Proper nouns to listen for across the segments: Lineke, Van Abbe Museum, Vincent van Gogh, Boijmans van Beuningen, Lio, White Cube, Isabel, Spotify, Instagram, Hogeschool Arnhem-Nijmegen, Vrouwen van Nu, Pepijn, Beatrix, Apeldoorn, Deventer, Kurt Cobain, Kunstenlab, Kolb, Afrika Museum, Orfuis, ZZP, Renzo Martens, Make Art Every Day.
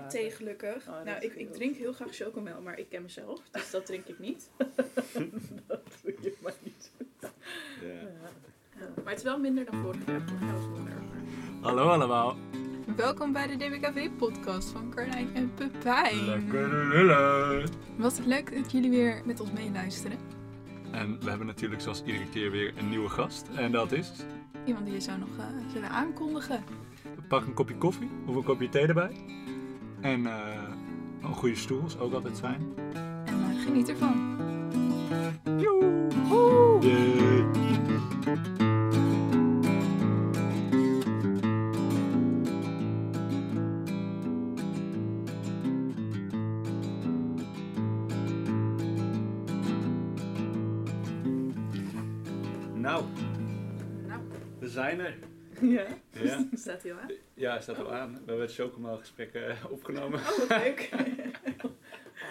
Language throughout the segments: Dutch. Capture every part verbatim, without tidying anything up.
Uh, thee gelukkig. Oh, nou, ik, ik drink heel graag chocomel, maar ik ken mezelf, dus dat drink ik niet. Dat doe je maar niet. Ja. Ja. Ja. Maar het is wel minder dan vorig jaar. Hallo allemaal. Welkom bij de D B K V-podcast van Carnijn en Pepijn. Lekker lullen. Wat leuk dat jullie weer met ons meeluisteren. En we hebben natuurlijk zoals iedere keer weer een nieuwe gast. En dat is... iemand die je zou nog uh, zullen aankondigen. Pak een kopje koffie of een kopje thee erbij. En uh, een goede stoel is ook altijd fijn. En uh, geniet ervan. Joe! Yeah. Nou. Nou, we zijn er. Ja, ja. Staat hij al aan? Ja, hij staat al aan. We hebben het chocomelgesprek uh, opgenomen. Oh, wat leuk. Ah,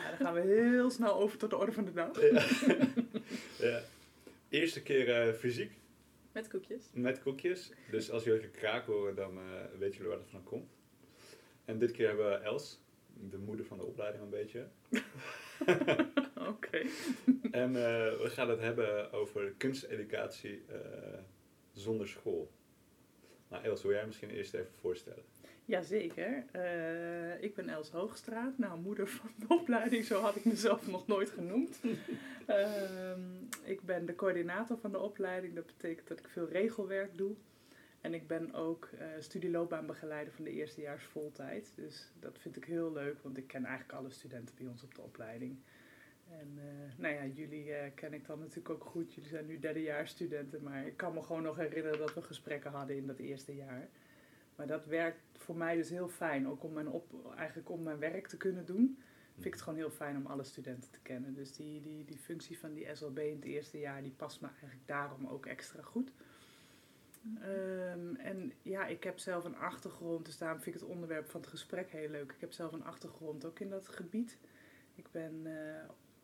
dan gaan we heel snel over tot de orde van de dag. Ja. Ja. Eerste keer uh, fysiek. Met koekjes. Met koekjes. Dus als jullie kraak horen, dan uh, weten jullie waar dat van komt. En dit keer hebben we Els, de moeder van de opleiding een beetje. Oké. Okay. En uh, we gaan het hebben over kunsteducatie uh, zonder school. Nou, Els, wil jij misschien eerst even voorstellen? Jazeker. Uh, ik ben Els Hoogstraat. Nou, moeder van de opleiding, zo had ik mezelf nog nooit genoemd. Uh, ik ben de coördinator van de opleiding. Dat betekent dat ik veel regelwerk doe. En ik ben ook uh, studieloopbaanbegeleider van de eerstejaars voltijd. Dus dat vind ik heel leuk, want ik ken eigenlijk alle studenten bij ons op de opleiding. En uh, nou ja, jullie uh, ken ik dan natuurlijk ook goed. Jullie zijn nu derdejaarsstudenten, maar ik kan me gewoon nog herinneren dat we gesprekken hadden in dat eerste jaar. Maar dat werkt voor mij dus heel fijn, ook om mijn, op, eigenlijk om mijn werk te kunnen doen. Vind ik het gewoon heel fijn om alle studenten te kennen. Dus die, die, die functie van die S L B in het eerste jaar, die past me eigenlijk daarom ook extra goed. Um, en ja, ik heb zelf een achtergrond, dus daarom vind ik het onderwerp van het gesprek heel leuk. Ik heb zelf een achtergrond ook in dat gebied. Ik ben... Uh,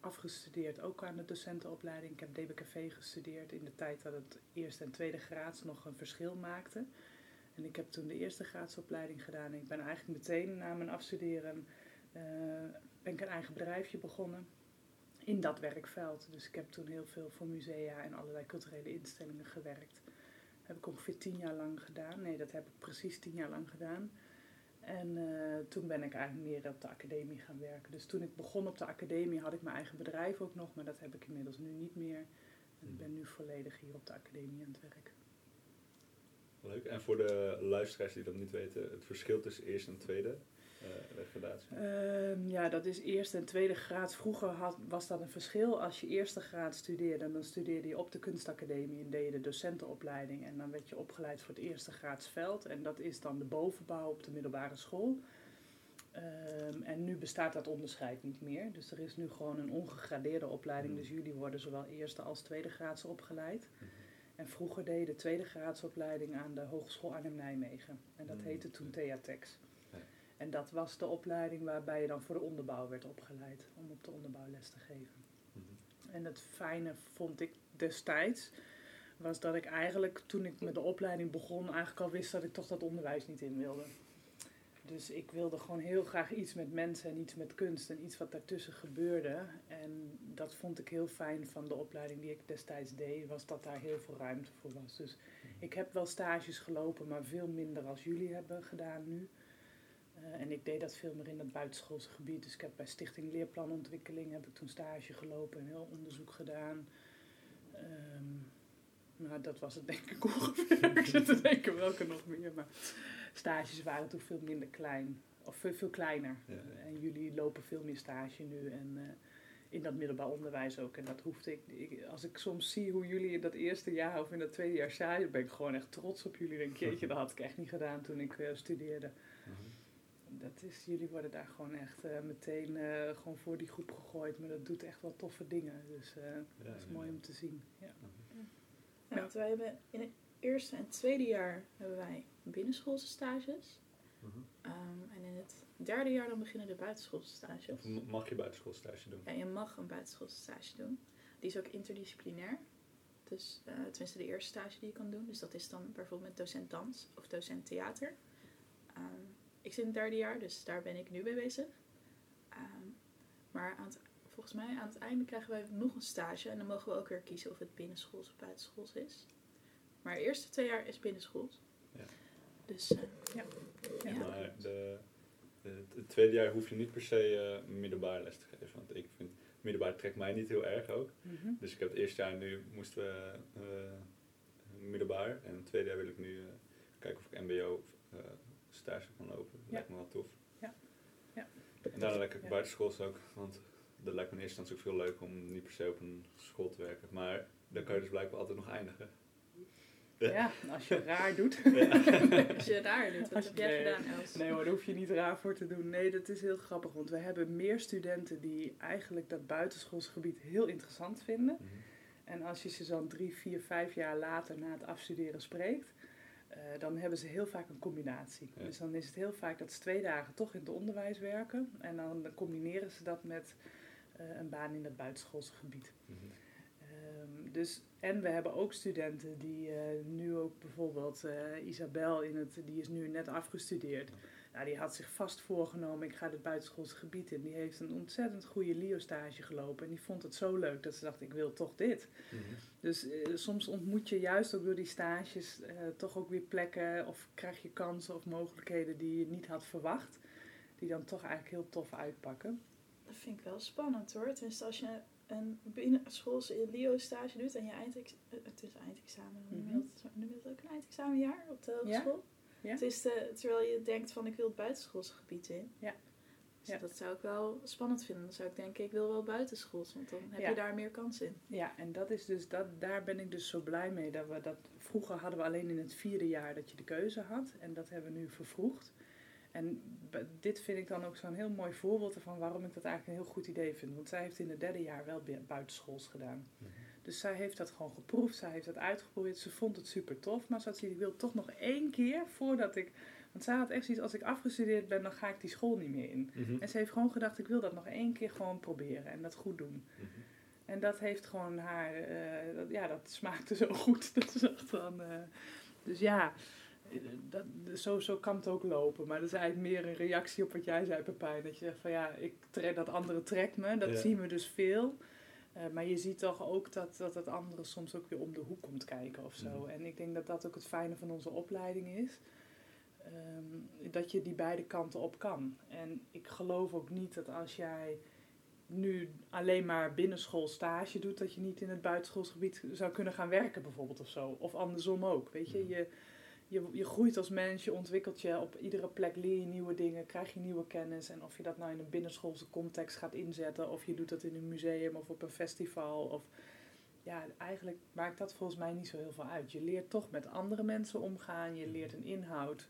afgestudeerd, ook aan de docentenopleiding. Ik heb D B K V gestudeerd in de tijd dat het eerste en tweede graads nog een verschil maakte. En ik heb toen de eerste graadsopleiding gedaan. En ik ben eigenlijk meteen na mijn afstuderen uh, ben ik een eigen bedrijfje begonnen in dat werkveld. Dus ik heb toen heel veel voor musea en allerlei culturele instellingen gewerkt. Dat heb ik ongeveer tien jaar lang gedaan. Nee, dat heb ik precies tien jaar lang gedaan. En uh, toen ben ik eigenlijk meer op de academie gaan werken. Dus toen ik begon op de academie had ik mijn eigen bedrijf ook nog, maar dat heb ik inmiddels nu niet meer. En ik ben nu volledig hier op de academie aan het werk. Leuk. En voor de luisteraars die dat niet weten, het verschil tussen eerste en tweede uh, gradatie? Um, ja, dat is eerste en tweede graad. Vroeger had, was dat een verschil. Als je eerste graad studeerde, dan studeerde je op de kunstacademie en deed je de docentenopleiding. En dan werd je opgeleid voor het eerste graadsveld. En dat is dan de bovenbouw op de middelbare school. Um, en nu bestaat dat onderscheid niet meer. Dus er is nu gewoon een ongegradeerde opleiding. Dus jullie worden zowel eerste als tweede graads opgeleid. En vroeger deed je de tweede graadsopleiding aan de Hogeschool Arnhem-Nijmegen. En dat heette toen Theatex. En dat was de opleiding waarbij je dan voor de onderbouw werd opgeleid, om op de onderbouw les te geven. Mm-hmm. En het fijne vond ik destijds, was dat ik eigenlijk toen ik met de opleiding begon, eigenlijk al wist dat ik toch dat onderwijs niet in wilde. Dus ik wilde gewoon heel graag iets met mensen en iets met kunst en iets wat daartussen gebeurde. En dat vond ik heel fijn van de opleiding die ik destijds deed, was dat daar heel veel ruimte voor was. Dus ik heb wel stages gelopen, maar veel minder als jullie hebben gedaan nu. Uh, en ik deed dat veel meer in het buitenschoolse gebied. Dus ik heb bij Stichting Leerplatontwikkeling heb ik toen stage gelopen en heel onderzoek gedaan. Um, nou, dat was het denk ik ongeveer. Ik zit te denken welke nog meer. Maar stages waren toen veel minder klein. Of veel, veel kleiner. Ja, ja. En jullie lopen veel meer stage nu. En uh, in dat middelbaar onderwijs ook. En dat hoefde ik, ik... Als ik soms zie hoe jullie in dat eerste jaar of in dat tweede jaar stage... ben ik gewoon echt trots op jullie. Een keertje, dat had ik echt niet gedaan toen ik uh, studeerde. Mm-hmm. Dat is, jullie worden daar gewoon echt uh, meteen uh, gewoon voor die groep gegooid. Maar dat doet echt wel toffe dingen. Dus uh, ja, dat is ja, mooi ja. om te zien. Ja. Ja. Ja, want wij hebben in het eerste en tweede jaar hebben wij binnenschoolse stages. Mm-hmm. Um, en in het derde jaar dan beginnen de buitenschoolse stages. Of mag je buitenschoolse stage doen? Ja, je mag een buitenschoolse stage doen. Die is ook interdisciplinair. Dus uh, tenminste de eerste stage die je kan doen. Dus dat is dan bijvoorbeeld met docent dans of docent theater. Um, ik zit in het derde jaar, dus daar ben ik nu mee bezig. Um, maar aan het, volgens mij aan het einde krijgen wij nog een stage. En dan mogen we ook weer kiezen of het binnenschools of buitenschools is. Maar de eerste twee jaar is binnenschools. Ja. Dus uh, ja. ja. Maar de, de, het tweede jaar hoef je niet per se uh, middelbare les te geven. Want ik vind, middelbaar trekt mij niet heel erg ook. Mm-hmm. Dus ik heb het eerste jaar nu, moesten we uh, middelbaar. En het tweede jaar wil ik nu uh, kijken of ik mbo of uh, stage kan lopen. Dat ja. lijkt me wel tof. Ja. Ja. En daarna lijkt ik ja. buitenschools ook. Want dat lijkt me in eerste instantie ook veel leuk om niet per se op een school te werken. Maar dan kan je dus blijkbaar altijd nog eindigen. Ja, als je raar doet. Ja. Als je raar doet, wat heb jij nee, gedaan, Els? Nee hoor, daar hoef je niet raar voor te doen. Nee, dat is heel grappig, want we hebben meer studenten die eigenlijk dat buitenschoolsgebied heel interessant vinden. Mm-hmm. En als je ze zo'n drie, vier, vijf jaar later na het afstuderen spreekt, uh, dan hebben ze heel vaak een combinatie. Ja. Dus dan is het heel vaak dat ze twee dagen toch in het onderwijs werken. En dan combineren ze dat met uh, een baan in dat buitenschoolsgebied. Mm-hmm. Um, dus, en we hebben ook studenten die uh, nu ook bijvoorbeeld uh, Isabel, in het, die is nu net afgestudeerd. Ja. Nou, die had zich vast voorgenomen, ik ga het buitenschoolse gebied in. Die heeft een ontzettend goede Lio stage gelopen. En die vond het zo leuk dat ze dacht, ik wil toch dit. Mm-hmm. Dus uh, soms ontmoet je juist ook door die stages uh, toch ook weer plekken. Of krijg je kansen of mogelijkheden die je niet had verwacht. Die dan toch eigenlijk heel tof uitpakken. Dat vind ik wel spannend hoor. Tenminste als je... een binnenschoolse Lio-stage doet en je eindex- het is eindexamen, mm-hmm. nu wil het ook een eindexamenjaar op de hogeschool. Ja? Ja? Het is de, terwijl je denkt van ik wil het buitenschoolse gebied in. Ja. Dus ja. dat zou ik wel spannend vinden. Dan zou ik denken ik wil wel buitenschools, want dan heb ja. je daar meer kans in. Ja, en dat is dus dat, daar ben ik dus zo blij mee. Dat we dat, vroeger hadden we alleen in het vierde jaar dat je de keuze had en dat hebben we nu vervroegd. En dit vind ik dan ook zo'n heel mooi voorbeeld ervan waarom ik dat eigenlijk een heel goed idee vind. Want zij heeft in het derde jaar wel buitenschools gedaan. Mm-hmm. Dus zij heeft dat gewoon geproefd, zij heeft dat uitgeprobeerd. Ze vond het super tof, maar ze had zoiets, ik wil toch nog één keer voordat ik... Want zij had echt zoiets, als ik afgestudeerd ben, dan ga ik die school niet meer in. Mm-hmm. En ze heeft gewoon gedacht, ik wil dat nog één keer gewoon proberen en dat goed doen. Mm-hmm. En dat heeft gewoon haar... Uh, dat, ja, dat smaakte zo goed. Dat ze echt van... Uh, dus ja... Dat, zo, zo kan het ook lopen, maar dat is eigenlijk meer een reactie op wat jij zei, Pepijn. Dat je zegt van ja, ik tre- dat andere trekt me, dat ja. zien we dus veel. Uh, maar je ziet toch ook dat, dat het andere soms ook weer om de hoek komt kijken of zo. Mm. En ik denk dat dat ook het fijne van onze opleiding is. Um, dat je die beide kanten op kan. En ik geloof ook niet dat als jij nu alleen maar binnenschool stage doet, dat je niet in het buitenschoolsgebied zou kunnen gaan werken bijvoorbeeld of zo. Of andersom ook, weet je. Mm. je Je, je groeit als mens, je ontwikkelt je, op iedere plek leer je nieuwe dingen, krijg je nieuwe kennis. En of je dat nou in een binnenschoolse context gaat inzetten, of je doet dat in een museum of op een festival. Of, ja, eigenlijk maakt dat volgens mij niet zo heel veel uit. Je leert toch met andere mensen omgaan, je leert een inhoud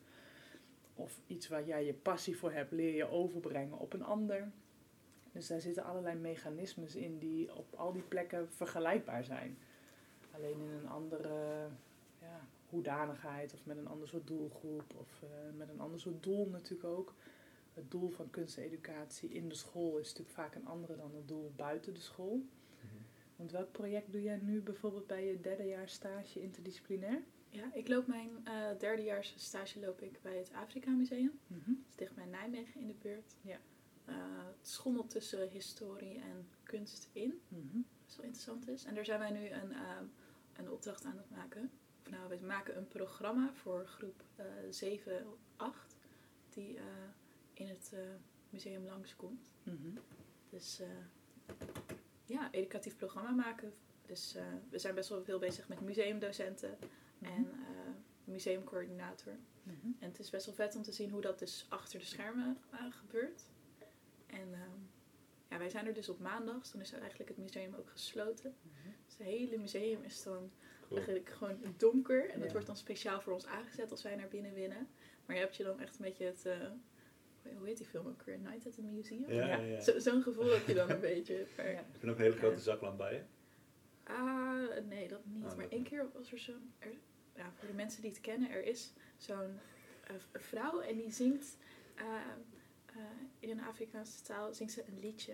of iets waar jij je passie voor hebt, leer je overbrengen op een ander. Dus daar zitten allerlei mechanismes in die op al die plekken vergelijkbaar zijn. Alleen in een andere... Ja, hoedanigheid of met een ander soort doelgroep of uh, met een ander soort doel natuurlijk ook. Het doel van kunsteducatie in de school is natuurlijk vaak een andere dan het doel buiten de school. Mm-hmm. Want welk project doe jij nu bijvoorbeeld bij je derdejaars stage interdisciplinair? Ja, ik loop mijn uh, derdejaars stage loop ik bij het Afrika Museum. Mm-hmm. Dat is dicht bij Nijmegen in de buurt. Ja. Uh, het schommelt tussen historie en kunst in. Mm-hmm. Wat wel interessant is. En daar zijn wij nu een, uh, een opdracht aan het maken. Nou, we maken een programma voor groep uh, zeven acht die uh, in het uh, museum langskomt. Mm-hmm. Dus uh, ja, educatief programma maken. Dus uh, we zijn best wel veel bezig met museumdocenten mm-hmm. en uh, museumcoördinator. Mm-hmm. En het is best wel vet om te zien hoe dat dus achter de schermen uh, gebeurt. En uh, ja, wij zijn er dus op maandags, dan is eigenlijk het museum ook gesloten. Mm-hmm. Dus het hele museum is dan... eigenlijk gewoon donker. En dat ja. wordt dan speciaal voor ons aangezet als wij naar binnen willen. Maar je hebt je dan echt een beetje het... Uh, hoe heet die film ook weer? Night at the Museum? Ja, ja. ja. Zo, zo'n gevoel heb je dan een beetje. Maar, ja. Heb je nog een hele grote ja. zaklamp bij je? Ah, nee, dat niet. Ah, maar één keer was er zo'n... Er, ja, voor de mensen die het kennen, er is zo'n uh, vrouw en die zingt... Uh, uh, in een Afrikaanse taal zingt ze een liedje.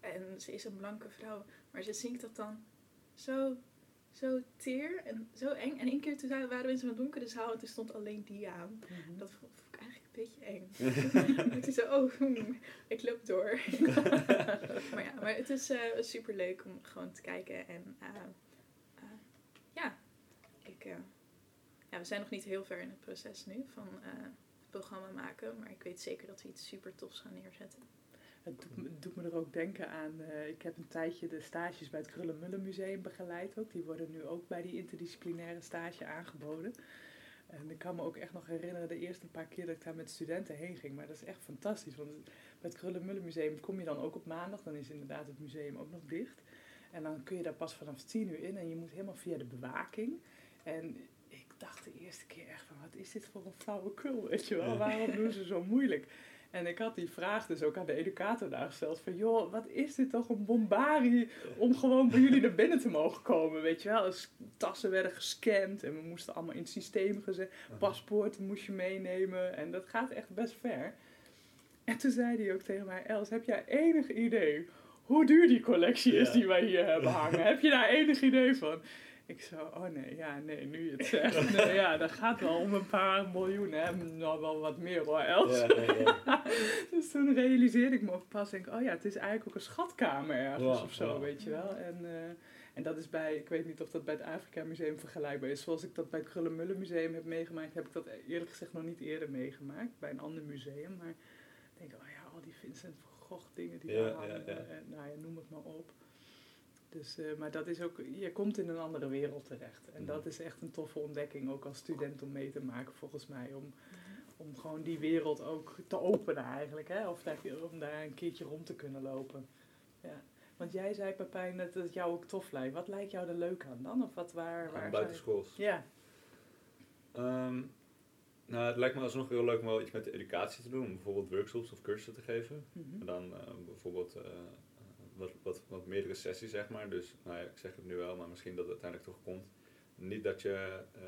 En ze is een blanke vrouw. Maar ze zingt dat dan zo... zo teer en zo eng. En één keer toen waren we in zo'n donkere zaal en toen stond alleen die aan. Mm-hmm. Dat vond ik eigenlijk een beetje eng. En toen zo, oh, hmm, ik loop door. Maar ja, maar het is uh, super leuk om gewoon te kijken. En uh, uh, ja, ik, uh, ja, we zijn nog niet heel ver in het proces nu van uh, het programma maken. Maar ik weet zeker dat we iets super tofs gaan neerzetten. Het doet me, doet me er ook denken aan, uh, ik heb een tijdje de stages bij het Kröller-Müller Museum begeleid ook. Die worden nu ook bij die interdisciplinaire stage aangeboden. En ik kan me ook echt nog herinneren de eerste paar keer dat ik daar met studenten heen ging. Maar dat is echt fantastisch, want bij het Kröller-Müller Museum kom je dan ook op maandag. Dan is inderdaad het museum ook nog dicht. En dan kun je daar pas vanaf tien uur in en je moet helemaal via de bewaking. En ik dacht de eerste keer echt van, wat is dit voor een flauwekul, weet je wel. Waarom doen ze zo moeilijk? En ik had die vraag dus ook aan de educator daar gesteld. Van joh, wat is dit toch een bombarie om gewoon bij jullie naar binnen te mogen komen. Weet je wel, dus tassen werden gescand en we moesten allemaal in het systeem gezet. Paspoorten moest je meenemen en dat gaat echt best ver. En toen zei hij ook tegen mij, Els, heb jij enig idee hoe duur die collectie is die wij hier hebben hangen? Heb je daar enig idee van? Ik zo, oh nee, ja, nee, nu je het zegt. Nee, ja, dat gaat wel om een paar miljoen, hè. Nou, wel wat meer hoor, Els. Ja, nee, ja. Dus toen realiseerde ik me ook pas, denk ik, oh ja, het is eigenlijk ook een schatkamer ergens wow, of zo, wow. Weet je wel. En, uh, en dat is bij, ik weet niet of dat bij het Afrika Museum vergelijkbaar is. Zoals ik dat bij het Kröller-Müller Museum heb meegemaakt, heb ik dat eerlijk gezegd nog niet eerder meegemaakt. Bij een ander museum, maar ik denk, oh ja, al die Vincent van Gogh dingen die daar ja, hangen. Ja, ja. En, nou ja, noem het maar op. Dus, uh, maar dat is ook, je komt in een andere wereld terecht. En dat is echt een toffe ontdekking, ook als student om mee te maken volgens mij. Om, om gewoon die wereld ook te openen eigenlijk. Hè? Of daar, om daar een keertje rond te kunnen lopen. Ja. Want jij zei, Pepijn, dat het jou ook tof lijkt. Wat lijkt jou er leuk aan dan? Of wat waar, waar buitenschool. Ja. Um, nou, het lijkt me alsnog heel leuk om wel iets met de educatie te doen. Om bijvoorbeeld workshops of cursussen te geven. Mm-hmm. En dan uh, bijvoorbeeld... Uh, Wat, wat, wat meerdere sessies, zeg maar. Dus nou ja, ik zeg het nu wel, maar misschien dat het uiteindelijk toch komt. Niet dat je uh,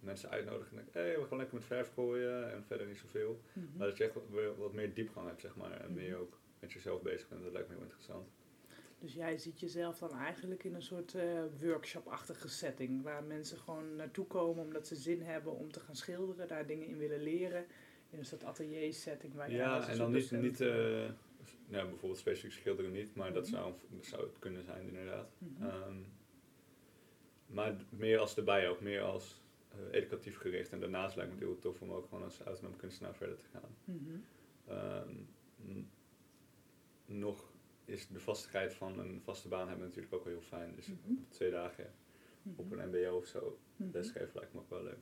mensen uitnodigt en denkt, hé, hey, we gaan lekker met verf gooien en verder niet zoveel. Mm-hmm. Maar dat je echt wat, wat meer diepgang hebt, zeg maar. En mm-hmm. meer ook met jezelf bezig bent, dat lijkt me heel interessant. Dus jij ziet jezelf dan eigenlijk in een soort uh, workshop-achtige setting. Waar mensen gewoon naartoe komen omdat ze zin hebben om te gaan schilderen, daar dingen in willen leren. In een soort atelier-setting. Waar ja, en dan niet... niet uh, nou, bijvoorbeeld specifiek schilderen niet, maar dat zou, dat zou het kunnen zijn inderdaad. Mm-hmm. Um, maar meer als erbij ook, meer als uh, educatief gericht. En daarnaast lijkt me het heel tof om ook gewoon als autonoom kunstenaar verder te gaan. Mm-hmm. Um, n- nog is de vastigheid van een vaste baan hebben natuurlijk ook wel heel fijn. Dus mm-hmm. twee dagen mm-hmm. op een mbo of zo, mm-hmm. lesgeven lijkt me ook wel leuk.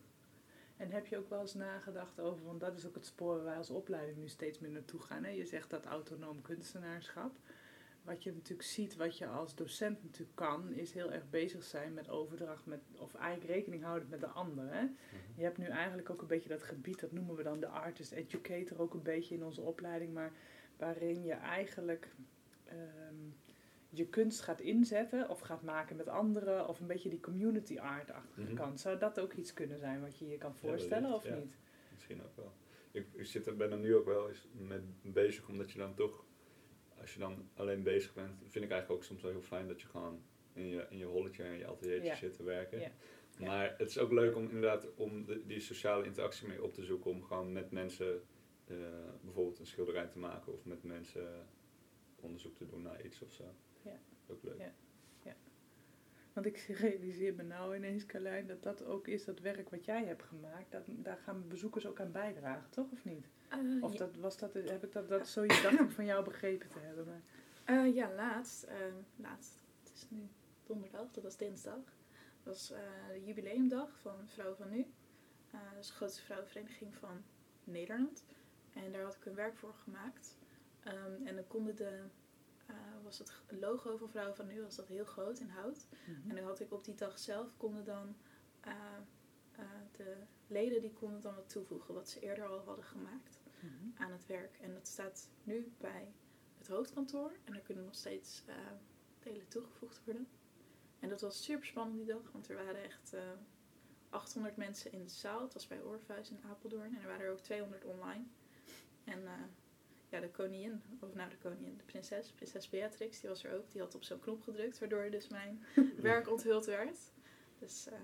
En heb je ook wel eens nagedacht over, want dat is ook het spoor waar wij als opleiding nu steeds meer naartoe gaan. Hè? Je zegt dat autonoom kunstenaarschap. Wat je natuurlijk ziet, wat je als docent natuurlijk kan, is heel erg bezig zijn met overdracht, met, of eigenlijk rekening houden met de ander. Hè? Je hebt nu eigenlijk ook een beetje dat gebied, dat noemen we dan de artist educator, ook een beetje in onze opleiding. Maar waarin je eigenlijk... Um, je kunst gaat inzetten of gaat maken met anderen of een beetje die community art-achtige mm-hmm. kant. Zou dat ook iets kunnen zijn wat je je kan voorstellen ja, of ja. niet? Misschien ook wel. Ik, ik zit er, ben er nu ook wel eens mee bezig, omdat je dan toch, als je dan alleen bezig bent, vind ik eigenlijk ook soms wel heel fijn dat je gewoon in je, in je holletje en je ateliertje ja. zit te werken. Ja. Ja. Maar het is ook leuk om inderdaad om de, die sociale interactie mee op te zoeken, om gewoon met mensen uh, bijvoorbeeld een schilderij te maken of met mensen onderzoek te doen naar iets of zo. Ja. Ook leuk. Ja. Ja. Want ik realiseer me nou ineens, Carnijn, dat dat ook is, dat werk wat jij hebt gemaakt, dat, daar gaan bezoekers ook aan bijdragen, toch of niet? Uh, of ja. dat, was dat, heb ik dat, dat zo je dacht van jou begrepen te hebben? Maar... Uh, ja, laatst, uh, laatst, het is nu donderdag, dat was dinsdag, dat was uh, de jubileumdag van Vrouwen van Nu. Uh, dat is de grootste vrouwenvereniging van Nederland. En daar had ik een werk voor gemaakt. Um, en dan konden de... Uh, was het logo van Vrouwen van Nu was dat heel groot in hout. Mm-hmm. En dan had ik op die dag zelf konden dan uh, uh, de leden die konden dan wat toevoegen wat ze eerder al hadden gemaakt mm-hmm. aan het werk. En dat staat nu bij het hoofdkantoor en er kunnen nog steeds uh, delen toegevoegd worden. En dat was super spannend die dag, want er waren echt uh, achthonderd mensen in de zaal. Het was bij Orfuis in Apeldoorn en er waren er ook tweehonderd online. En uh, Ja, de koningin, of nou de koningin, de prinses, prinses Beatrix, die was er ook. Die had op zo'n knop gedrukt, waardoor dus mijn werk onthuld werd. Dus uh,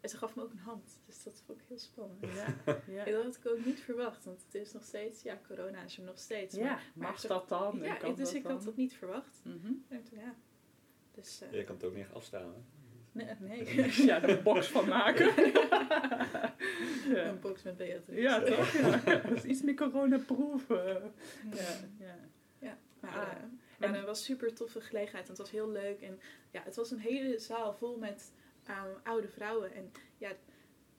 en ze gaf me ook een hand. Dus dat vond ik heel spannend. Ja. Ja. En dat had ik ook niet verwacht. Want het is nog steeds... Ja, corona is er nog steeds. Ja, maar, maar mag dat dan? Ja, kan dus dat ik dan? had dat niet verwacht. Mm-hmm. En toen, ja. Dus, uh, je kan het ook niet echt afstaan, hè? Nee, nee. Ja, er een box van maken. Ja. Ja. Een box met Beatrix. Ja, toch? Ja. Dat is iets meer coronaproof. Ja, ja. Ja. Maar, ah, uh, maar en, dat was een super toffe gelegenheid. En het was heel leuk. En ja, het was een hele zaal vol met um, oude vrouwen. En ja, um,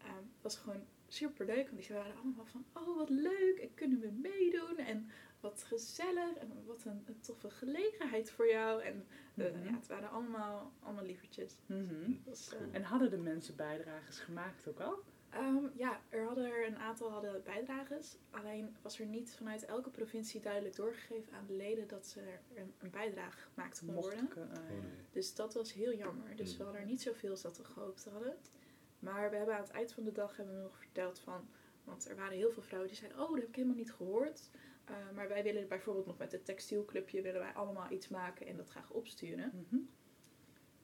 het was gewoon super leuk. Want die waren allemaal van, oh wat leuk. En kunnen we meedoen. En wat gezellig. En wat een, een toffe gelegenheid voor jou. En uh, mm-hmm. ja, het waren allemaal, allemaal lievertjes. Mm-hmm. Dus, uh, en hadden de mensen bijdrages gemaakt ook al? Um, ja, er hadden er een aantal hadden bijdrages. Alleen was er niet vanuit elke provincie duidelijk doorgegeven aan de leden dat ze er een, een bijdrage gemaakt kon worden. Ik, uh, oh nee. Dus dat was heel jammer. Dus mm. we hadden er niet zoveel als dat we gehoopt hadden. Maar we hebben aan het eind van de dag hebben we nog verteld van... Want er waren heel veel vrouwen die zeiden, oh, dat heb ik helemaal niet gehoord. Uh, maar wij willen bijvoorbeeld nog met het textielclubje willen wij allemaal iets maken en dat graag opsturen. Mm-hmm.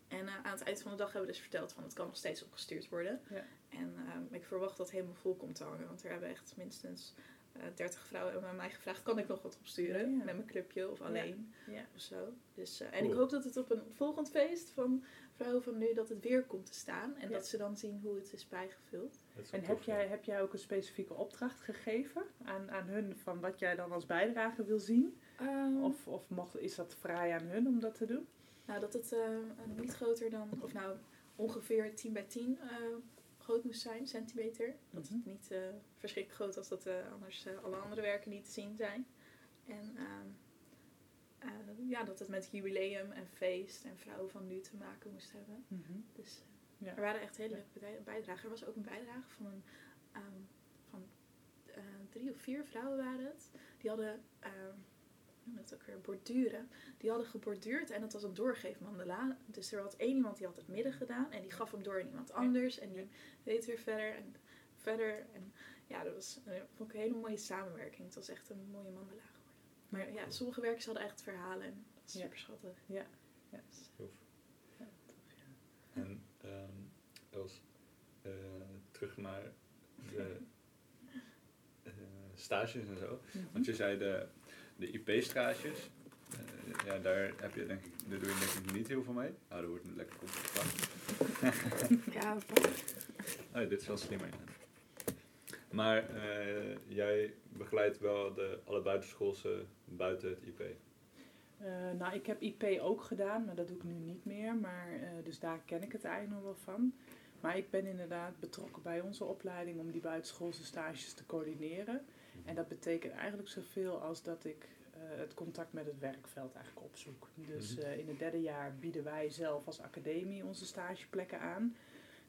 En uh, aan het eind van de dag hebben we dus verteld van het kan nog steeds opgestuurd worden. Ja. En uh, ik verwacht dat het helemaal vol komt te hangen. Want er hebben echt minstens uh, dertig vrouwen aan mij gevraagd, kan ik nog wat opsturen? Ja. Met mijn clubje of alleen ja. Ja. of zo. Dus, uh, cool. En ik hoop dat het op een volgend feest van Vrouwen van Nu dat het weer komt te staan. En ja. dat ze dan zien hoe het is bijgevuld. Is en heb jij, heb jij ook een specifieke opdracht gegeven aan, aan hun van wat jij dan als bijdrage wil zien? Um, of of mocht, is dat vrij aan hun om dat te doen? Nou, dat het uh, niet groter dan, of nou ongeveer tien bij tien uh, groot moest zijn, centimeter. Mm-hmm. Dat het niet uh, verschrikkelijk groot was, dat uh, anders uh, alle andere werken niet te zien zijn. En uh, uh, ja, dat het met jubileum en feest en Vrouwen van Nu te maken moest hebben. Mm-hmm. Dus uh, ja. er waren echt hele leuke bijdragen. Er was ook een bijdrage van, een, um, van uh, drie of vier vrouwen waren het. Die hadden... Uh, dat ook weer borduren. Die hadden geborduurd en dat was een doorgeefmandala. Dus er had één iemand die had het midden gedaan en die gaf hem door aan iemand anders. En die deed weer verder en verder. En ja, dat was ook een hele mooie samenwerking. Het was echt een mooie mandala geworden. Maar ja, sommige werkers hadden echt verhalen en dat is ja. super schattig. Ja, ja. Yes. Ja, tof, ja. En um, Els, uh, terug naar de uh, stages en zo. Mm-hmm. Want je zei de... De I P-stages, uh, ja, daar, heb je, denk ik, daar doe je denk ik niet heel veel mee. Oh, dat wordt een lekker kop geplakt. Ja, oh, dit is wel slimmer. Maar uh, jij begeleidt wel de, alle buitenschoolse buiten het I P? Uh, nou, ik heb I P ook gedaan, maar dat doe ik nu niet meer. Maar, uh, dus daar ken ik het eigenlijk nog wel van. Maar ik ben inderdaad betrokken bij onze opleiding om die buitenschoolse stages te coördineren. En dat betekent eigenlijk zoveel als dat ik uh, het contact met het werkveld eigenlijk opzoek. Dus uh, in het derde jaar bieden wij zelf als academie onze stageplekken aan.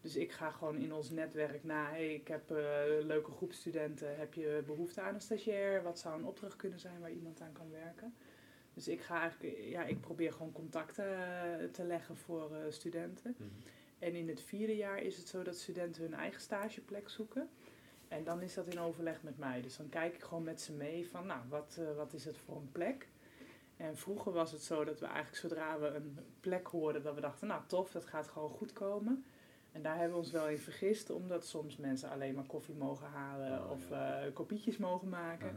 Dus ik ga gewoon in ons netwerk na, hey, ik heb uh, een leuke groep studenten, heb je behoefte aan een stagiair? Wat zou een opdracht kunnen zijn waar iemand aan kan werken? Dus ik ga eigenlijk, ja, ik probeer gewoon contacten uh, te leggen voor uh, studenten. Mm-hmm. En in het vierde jaar is het zo dat studenten hun eigen stageplek zoeken. En dan is dat in overleg met mij. Dus dan kijk ik gewoon met ze mee van, nou, wat, uh, wat is het voor een plek? En vroeger was het zo dat we eigenlijk zodra we een plek hoorden, dat we dachten, nou tof, dat gaat gewoon goed komen. En daar hebben we ons wel in vergist, omdat soms mensen alleen maar koffie mogen halen oh, of uh, kopietjes mogen maken.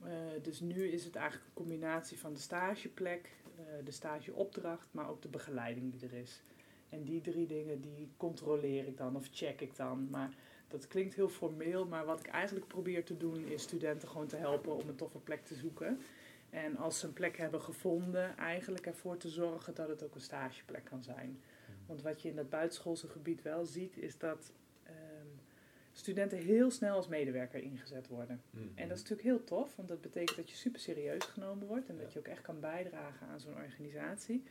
Uh-huh. Uh, dus nu is het eigenlijk een combinatie van de stageplek, uh, de stageopdracht, maar ook de begeleiding die er is. En die drie dingen, die controleer ik dan of check ik dan, maar... Dat klinkt heel formeel, maar wat ik eigenlijk probeer te doen is studenten gewoon te helpen om een toffe plek te zoeken. En als ze een plek hebben gevonden, eigenlijk ervoor te zorgen dat het ook een stageplek kan zijn. Want wat je in dat buitenschoolse gebied wel ziet, is dat um, studenten heel snel als medewerker ingezet worden. Mm-hmm. En dat is natuurlijk heel tof, want dat betekent dat je super serieus genomen wordt en ja. dat je ook echt kan bijdragen aan zo'n organisatie.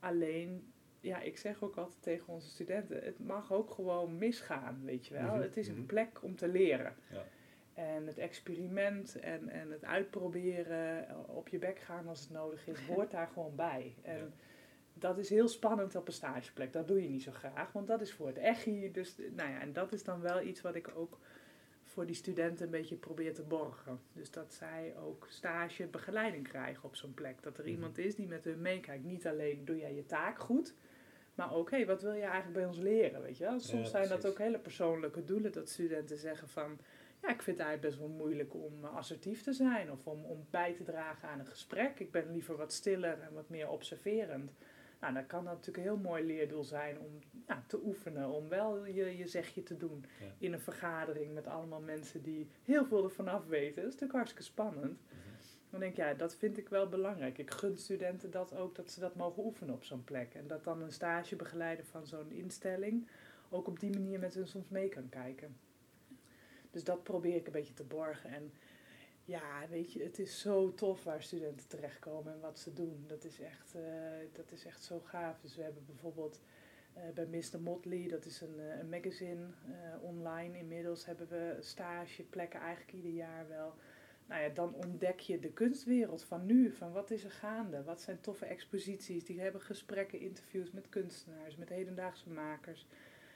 Alleen... Ja, ik zeg ook altijd tegen onze studenten, het mag ook gewoon misgaan, weet je wel. Mm-hmm. Het is een plek om te leren. Ja. En het experiment en, en het uitproberen, op je bek gaan als het nodig is, hoort daar gewoon bij. En ja. dat is heel spannend op een stageplek, dat doe je niet zo graag, want dat is voor het echi. Dus, nou ja, en dat is dan wel iets wat ik ook voor die studenten een beetje probeer te borgen. Dus dat zij ook stagebegeleiding krijgen op zo'n plek. Dat er mm-hmm. iemand is die met hun meekijkt. Niet alleen doe jij je taak goed... Maar ook, hé, wat wil je eigenlijk bij ons leren, weet je wel? Soms ja, zijn dat ook hele persoonlijke doelen, dat studenten zeggen van... ja, ik vind het eigenlijk best wel moeilijk om assertief te zijn of om, om bij te dragen aan een gesprek. Ik ben liever wat stiller en wat meer observerend. Nou, dan kan dat natuurlijk een heel mooi leerdoel zijn om ja, te oefenen, om wel je, je zegje te doen ja. in een vergadering met allemaal mensen die heel veel ervan af weten. Dat is natuurlijk hartstikke spannend. Mm-hmm. Dan denk ik, ja, dat vind ik wel belangrijk. Ik gun studenten dat ook, dat ze dat mogen oefenen op zo'n plek. En dat dan een stagebegeleider van zo'n instelling ook op die manier met hun soms mee kan kijken. Dus dat probeer ik een beetje te borgen. En ja, weet je, het is zo tof waar studenten terechtkomen en wat ze doen. Dat is echt, uh, dat is echt zo gaaf. Dus we hebben bijvoorbeeld uh, bij mister Motley, dat is een, een magazine uh, online inmiddels, hebben we stageplekken eigenlijk ieder jaar wel. Nou ja, dan ontdek je de kunstwereld van nu, van wat is er gaande, wat zijn toffe exposities. Die hebben gesprekken, interviews met kunstenaars, met hedendaagse makers.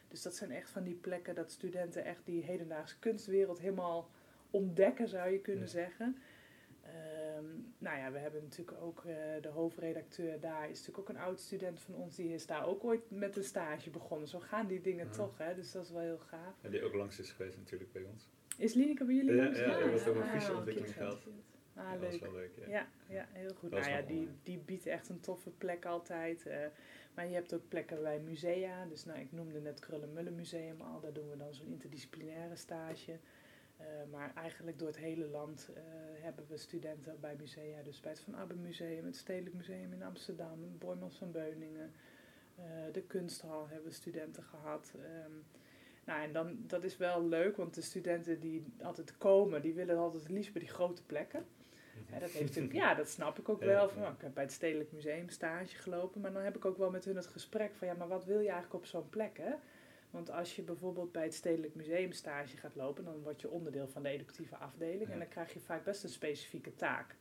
Dus dat zijn echt van die plekken dat studenten echt die hedendaagse kunstwereld helemaal ontdekken, zou je kunnen ja. zeggen. Um, nou ja, we hebben natuurlijk ook uh, de hoofdredacteur daar, is natuurlijk ook een oud student van ons, die is daar ook ooit met een stage begonnen. Zo gaan die dingen ja. toch, hè? Dus dat is wel heel gaaf. En die ook langs is geweest natuurlijk bij ons. Is Lineke bij jullie? Ja, ja, ja, we hebben ook een fysieontwikkeling gehad. Ah, leuk. Dat was wel leuk, ja. Ja, ja heel goed. Nou ja, die, die biedt echt een toffe plek altijd. Uh, maar je hebt ook plekken bij musea. Dus nou, ik noemde net Kröller-Müller Museum al. Daar doen we dan zo'n interdisciplinaire stage. Uh, maar eigenlijk door het hele land uh, hebben we studenten bij musea. Dus bij het Van Abbe Museum, het Stedelijk Museum in Amsterdam, Boijmans van Beuningen. Uh, de Kunsthal hebben we studenten gehad. Um, Nou, en dan, dat is wel leuk, want de studenten die altijd komen, die willen altijd het liefst bij die grote plekken. Ja, dat, heeft natuurlijk, ja, dat snap ik ook wel. Van, nou, ik heb bij het Stedelijk Museum stage gelopen, maar dan heb ik ook wel met hun het gesprek van, ja, maar wat wil je eigenlijk op zo'n plek, hè? Want als je bijvoorbeeld bij het Stedelijk Museum stage gaat lopen, dan word je onderdeel van de educatieve afdeling en dan krijg je vaak best een specifieke taak.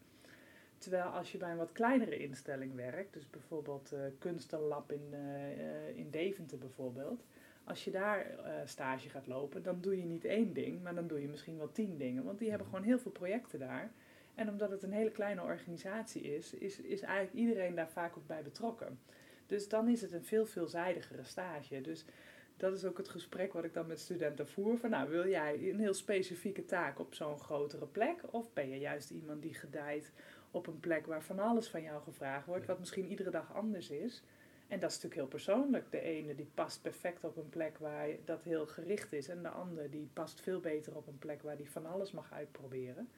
Terwijl als je bij een wat kleinere instelling werkt, dus bijvoorbeeld uh, Kunstenlab in, uh, uh, in Deventer bijvoorbeeld... Als je daar uh, stage gaat lopen, dan doe je niet één ding, maar dan doe je misschien wel tien dingen. Want die hebben gewoon heel veel projecten daar. En omdat het een hele kleine organisatie is, is, is eigenlijk iedereen daar vaak ook bij betrokken. Dus dan is het een veel veelzijdigere stage. Dus dat is ook het gesprek wat ik dan met studenten voer. Van nou, wil jij een heel specifieke taak op zo'n grotere plek? Of ben je juist iemand die gedijt op een plek waar van alles van jou gevraagd wordt, wat misschien iedere dag anders is? En dat is natuurlijk heel persoonlijk. De ene die past perfect op een plek waar dat heel gericht is. En de andere die past veel beter op een plek waar die van alles mag uitproberen.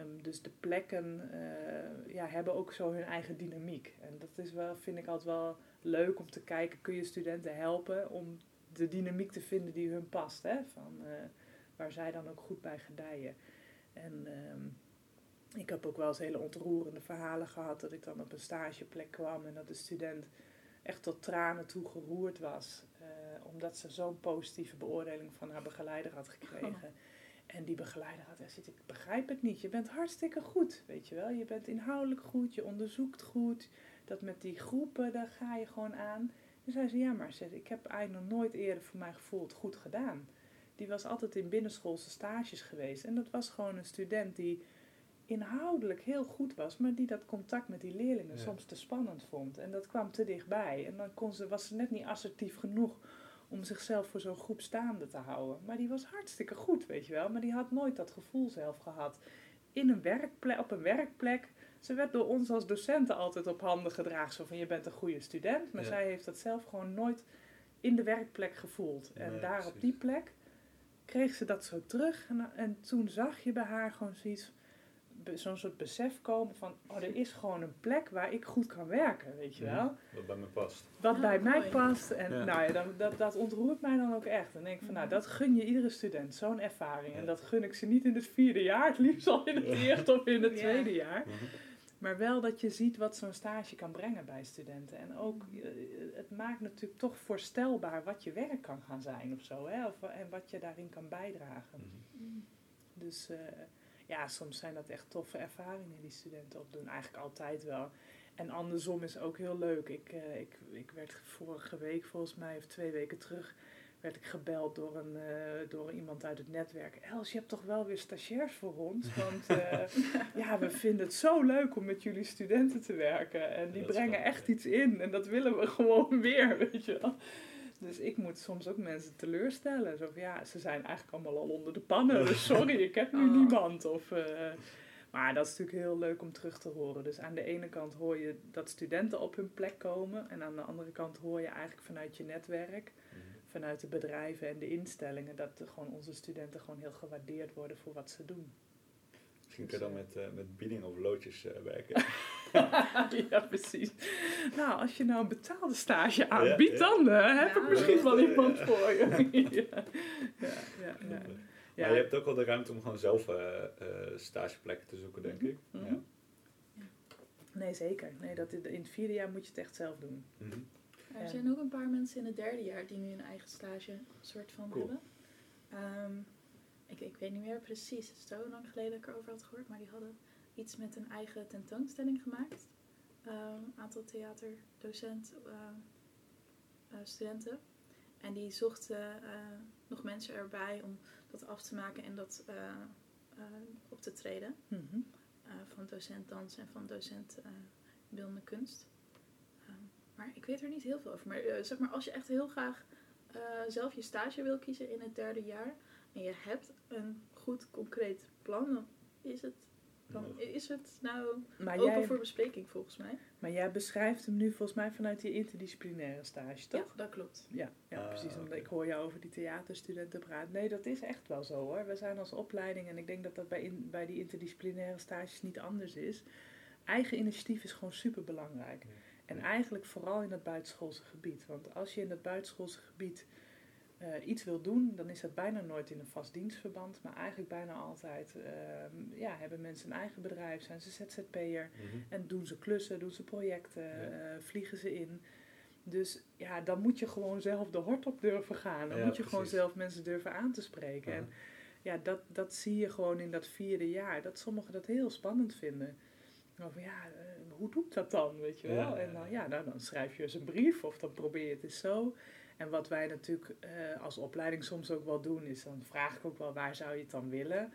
Um, dus de plekken uh, ja, hebben ook zo hun eigen dynamiek. En dat is wel, vind ik altijd wel leuk om te kijken. Kun je studenten helpen om de dynamiek te vinden die hun past. Hè? Van, uh, waar zij dan ook goed bij gedijen. En... Um, Ik heb ook wel eens hele ontroerende verhalen gehad dat ik dan op een stageplek kwam en dat de student echt tot tranen toe geroerd was. Uh, omdat ze zo'n positieve beoordeling van haar begeleider had gekregen. Oh. En die begeleider had echt zitten, ik begrijp het niet, je bent hartstikke goed, weet je wel. Je bent inhoudelijk goed, je onderzoekt goed, dat met die groepen, daar ga je gewoon aan. En zei ze, ja maar zei, ik heb eigenlijk nog nooit eerder voor mijn gevoel het goed gedaan. Die was altijd in binnenschoolse stages geweest en dat was gewoon een student die... inhoudelijk heel goed was, maar die dat contact met die leerlingen ja. soms te spannend vond. En dat kwam te dichtbij. En dan kon ze, was ze net niet assertief genoeg om zichzelf voor zo'n groep staande te houden. Maar die was hartstikke goed, weet je wel. Maar die had nooit dat gevoel zelf gehad. In een werkplek, op een werkplek. Ze werd door ons als docenten altijd op handen gedragen. Zo van, je bent een goede student. Maar ja. zij heeft dat zelf gewoon nooit in de werkplek gevoeld. En nee, daar precies. op die plek kreeg ze dat zo terug. En, en toen zag je bij haar gewoon zoiets... zo'n soort besef komen van, oh, er is gewoon een plek waar ik goed kan werken, weet je wel. Ja, wat bij me past. Wat ah, bij mooi. mij past. En ja. nou ja, dan, dat, dat ontroert mij dan ook echt. Dan denk ik van, nou, dat gun je iedere student, zo'n ervaring. Ja. En dat gun ik ze niet in het vierde jaar, het liefst al in het eerste of in het tweede ja. jaar. Maar wel dat je ziet wat zo'n stage kan brengen bij studenten. En ook, het maakt natuurlijk toch voorstelbaar wat je werk kan gaan zijn of zo, hè. Of, en wat je daarin kan bijdragen. Mm-hmm. Dus... Uh, Ja, soms zijn dat echt toffe ervaringen die studenten opdoen. Eigenlijk altijd wel. En andersom is ook heel leuk. Ik, uh, ik, ik werd vorige week volgens mij, of twee weken terug... werd ik gebeld door, een, uh, door iemand uit het netwerk. Els, je hebt toch wel weer stagiairs voor ons? Want uh, ja, we vinden het zo leuk om met jullie studenten te werken. En die ja, brengen wel, echt ja. iets in. En dat willen we gewoon weer, weet je wel. Dus ik moet soms ook mensen teleurstellen. Zo van, ja, ze zijn eigenlijk allemaal al onder de pannen. Dus sorry, ik heb nu oh. niemand. Of, uh, maar dat is natuurlijk heel leuk om terug te horen. Dus aan de ene kant hoor je dat studenten op hun plek komen. En aan de andere kant hoor je eigenlijk vanuit je netwerk... vanuit de bedrijven en de instellingen, dat gewoon onze studenten gewoon heel gewaardeerd worden voor wat ze doen. Misschien kun je dan met, uh, met bieding of loodjes uh, werken. Ja, precies. Nou, als je nou een betaalde stage aanbiedt, ja, ja. dan uh, heb ja, ik misschien wel iemand ja. voor je. ja, ja, ja, ja. Maar je hebt ook wel de ruimte om gewoon zelf uh, uh, stageplekken te zoeken, denk ik. Mm-hmm. Ja. Nee, zeker. Nee, dat in het vierde jaar moet je het echt zelf doen. Mm-hmm. Ja. Er zijn ook een paar mensen in het derde jaar die nu een eigen stage soort van cool. hebben. Um, ik, ik weet niet meer precies, het is zo lang geleden dat ik erover had gehoord, maar die hadden iets met een eigen tentoonstelling gemaakt. Een um, aantal theaterdocenten, uh, uh, studenten. En die zochten uh, nog mensen erbij om dat af te maken en dat uh, uh, op te treden. Mm-hmm. Uh, van docent dans en van docent uh, beeldende kunst. Maar ik weet er niet heel veel over. Maar uh, zeg maar, als je echt heel graag uh, zelf je stage wil kiezen in het derde jaar. En je hebt een goed concreet plan. Dan is het, dan is het nou maar open jij, voor bespreking volgens mij. Maar jij beschrijft hem nu volgens mij vanuit die interdisciplinaire stage, toch? Ja, dat klopt. Ja, ja ah, precies. Omdat okay. ik hoor jou over die theaterstudenten praten. Nee, dat is echt wel zo hoor. We zijn als opleiding. En ik denk dat dat bij, in, bij die interdisciplinaire stages niet anders is. Eigen initiatief is gewoon super belangrijk. Ja. En eigenlijk vooral in het buitenschoolse gebied. Want als je in het buitenschoolse gebied uh, iets wil doen, dan is dat bijna nooit in een vast dienstverband. Maar eigenlijk bijna altijd uh, ja, hebben mensen een eigen bedrijf, zijn ze Z Z P'er. Mm-hmm. En doen ze klussen, doen ze projecten, ja. uh, vliegen ze in. Dus ja, dan moet je gewoon zelf de hort op durven gaan. Dan ja, moet je precies. gewoon zelf mensen durven aan te spreken. Uh-huh. En ja, dat, dat zie je gewoon in dat vierde jaar. Dat sommigen dat heel spannend vinden. Over ja, uh, hoe doe ik dat dan, weet je wel? Ja, ja, ja. En dan, ja, nou, dan schrijf je eens een brief of dan probeer je het eens zo. En wat wij natuurlijk uh, als opleiding soms ook wel doen is, dan vraag ik ook wel, waar zou je het dan willen?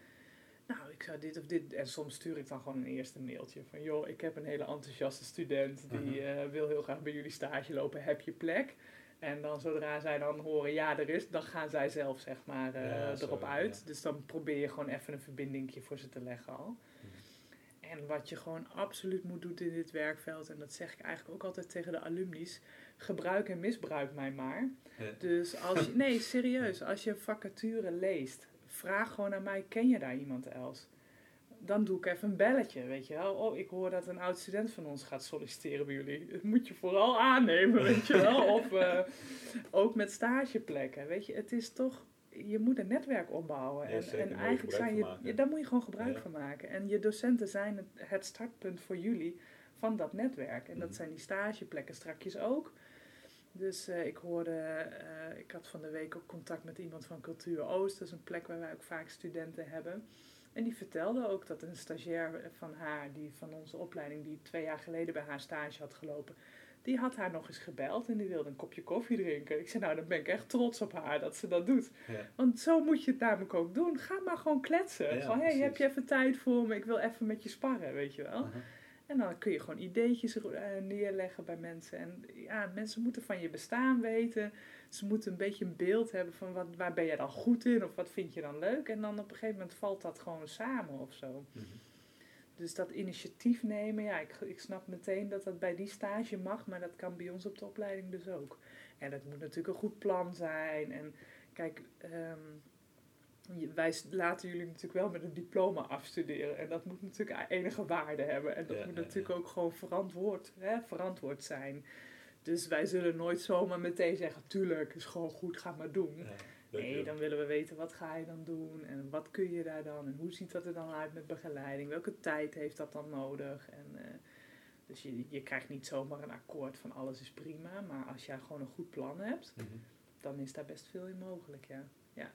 Nou, ik zou dit of dit... En soms stuur ik dan gewoon een eerste mailtje van, joh, ik heb een hele enthousiaste student die uh, wil heel graag bij jullie stage lopen, heb je plek? En dan zodra zij dan horen, ja, er is, dan gaan zij zelf, zeg maar, uh, ja, zo, erop uit. Ja. Dus dan probeer je gewoon even een verbindingje voor ze te leggen al. En wat je gewoon absoluut moet doen in dit werkveld, en dat zeg ik eigenlijk ook altijd tegen de alumni's, gebruik en misbruik mij maar. Ja. Dus als je, nee, serieus, als je een vacature leest, vraag gewoon aan mij, ken je daar iemand Els? Dan doe ik even een belletje, weet je wel. Oh, ik hoor dat een oud student van ons gaat solliciteren bij jullie. Dat moet je vooral aannemen, weet je wel. Of uh, ook met stageplekken, weet je. Het is toch... Je moet een netwerk opbouwen. En, ja, en eigenlijk zijn je, je... Daar moet je gewoon gebruik ja. van maken. En je docenten zijn het, het startpunt voor jullie van dat netwerk. En mm-hmm. dat zijn die stageplekken strakjes ook. Dus uh, ik hoorde... Uh, ik had van de week ook contact met iemand van Cultuur Oost. Dat is een plek waar wij ook vaak studenten hebben. En die vertelde ook dat een stagiair van haar... die van onze opleiding, die twee jaar geleden bij haar stage had gelopen... Die had haar nog eens gebeld en die wilde een kopje koffie drinken. Ik zei, nou, dan ben ik echt trots op haar dat ze dat doet. Ja. Want zo moet je het namelijk ook doen. Ga maar gewoon kletsen. Ja, van, hé, hey, heb je even tijd voor me? Ik wil even met je sparren, weet je wel. Uh-huh. En dan kun je gewoon ideetjes neerleggen bij mensen. En ja, mensen moeten van je bestaan weten. Ze moeten een beetje een beeld hebben van wat, waar ben jij dan goed in? Of wat vind je dan leuk? En dan op een gegeven moment valt dat gewoon samen of zo. Mm-hmm. Dus dat initiatief nemen, ja, ik, ik snap meteen dat dat bij die stage mag, maar dat kan bij ons op de opleiding dus ook. En dat moet natuurlijk een goed plan zijn. En kijk, um, wij laten jullie natuurlijk wel met een diploma afstuderen. En dat moet natuurlijk enige waarde hebben. En dat ja, moet ja, natuurlijk ja. ook gewoon verantwoord, hè, verantwoord zijn. Dus wij zullen nooit zomaar meteen zeggen, tuurlijk, is gewoon goed, ga maar doen. Ja. Nee, dan willen we weten wat ga je dan doen en wat kun je daar dan en hoe ziet dat er dan uit met begeleiding, welke tijd heeft dat dan nodig. En, uh, dus je, je krijgt niet zomaar een akkoord van alles is prima, maar als jij gewoon een goed plan hebt, mm-hmm. dan is daar best veel in mogelijk. Ja. Ja.